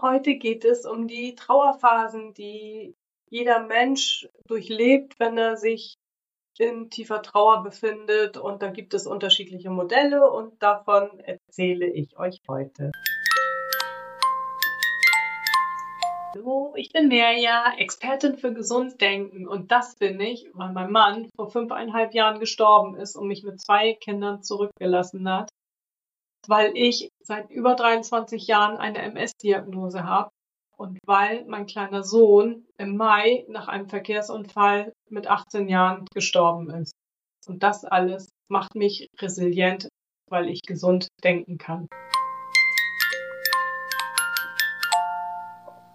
Auch heute geht es um die Trauerphasen, die jeder Mensch durchlebt, wenn er sich in tiefer Trauer befindet. Und da gibt es unterschiedliche Modelle und davon erzähle ich euch heute. Hallo, ich bin Myrja, Expertin für Gesunddenken. Und das bin ich, weil mein Mann vor 5,5 Jahren gestorben ist und mich mit 2 Kindern zurückgelassen hat, weil ich seit über 23 Jahren eine MS-Diagnose habe und weil mein kleiner Sohn im Mai nach einem Verkehrsunfall mit 18 Jahren gestorben ist. Und das alles macht mich resilient, weil ich gesund denken kann.